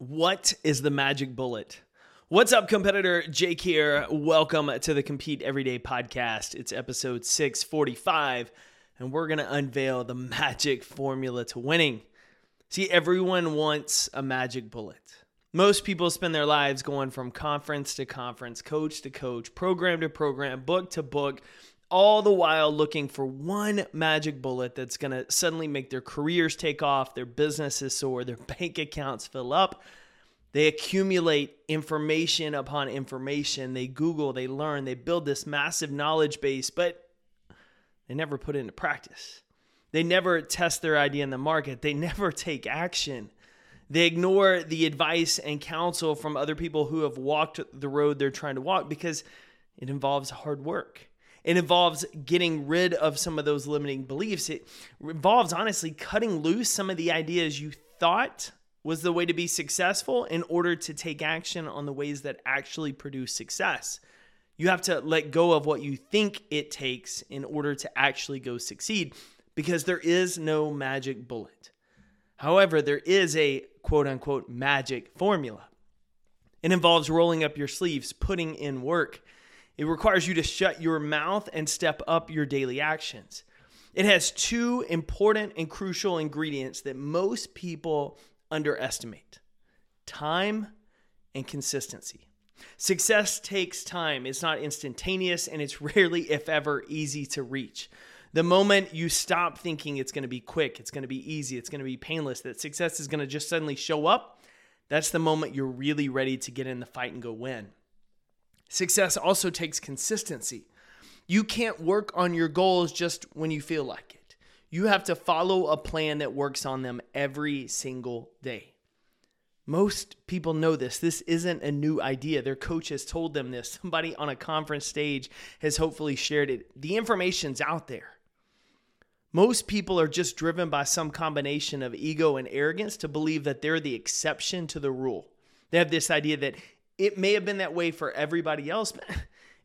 What is the magic bullet? What's up, competitor? Jake here. Welcome to the Compete Everyday podcast. It's episode 645, and we're going to unveil the magic formula to winning. See, everyone wants a magic bullet. Most people spend their lives going from conference to conference, coach to coach, program to program, book to book, all the while looking for one magic bullet that's going to suddenly make their careers take off, their businesses soar, their bank accounts fill up. They accumulate information upon information. They Google, they learn, they build this massive knowledge base, but they never put it into practice. They never test their idea in the market. They never take action. They ignore the advice and counsel from other people who have walked the road they're trying to walk because it involves hard work. It involves getting rid of some of those limiting beliefs. It involves, honestly, cutting loose some of the ideas you thought was the way to be successful in order to take action on the ways that actually produce success. You have to let go of what you think it takes in order to actually go succeed, because there is no magic bullet. However, there is a quote-unquote magic formula. It involves rolling up your sleeves, putting in work. It requires you to shut your mouth and step up your daily actions. It has two important and crucial ingredients that most people underestimate: time and consistency. Success takes time. It's not instantaneous, and it's rarely, if ever, easy to reach. The moment you stop thinking it's going to be quick, it's going to be easy, it's going to be painless, that success is going to just suddenly show up, that's the moment you're really ready to get in the fight and go win. Success also takes consistency. You can't work on your goals just when you feel like it. You have to follow a plan that works on them every single day. Most people know this. This isn't a new idea. Their coach has told them this. Somebody on a conference stage has hopefully shared it. The information's out there. Most people are just driven by some combination of ego and arrogance to believe that they're the exception to the rule. They have this idea that it may have been that way for everybody else, but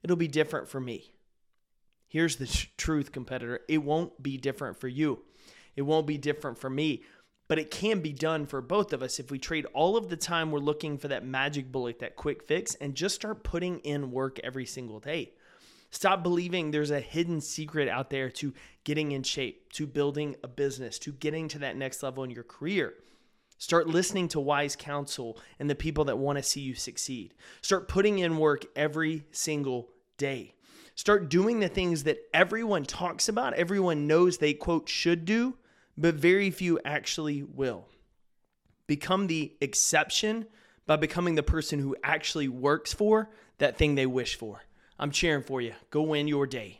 it'll be different for me. Here's the truth, competitor. It won't be different for you. It won't be different for me, but it can be done for both of us if we trade all of the time we're looking for that magic bullet, that quick fix, and just start putting in work every single day. Stop believing there's a hidden secret out there to getting in shape, to building a business, to getting to that next level in your career. Start listening to wise counsel and the people that want to see you succeed. Start putting in work every single day. Start doing the things that everyone talks about, everyone knows they, quote, should do, but very few actually will. Become the exception by becoming the person who actually works for that thing they wish for. I'm cheering for you. Go win your day.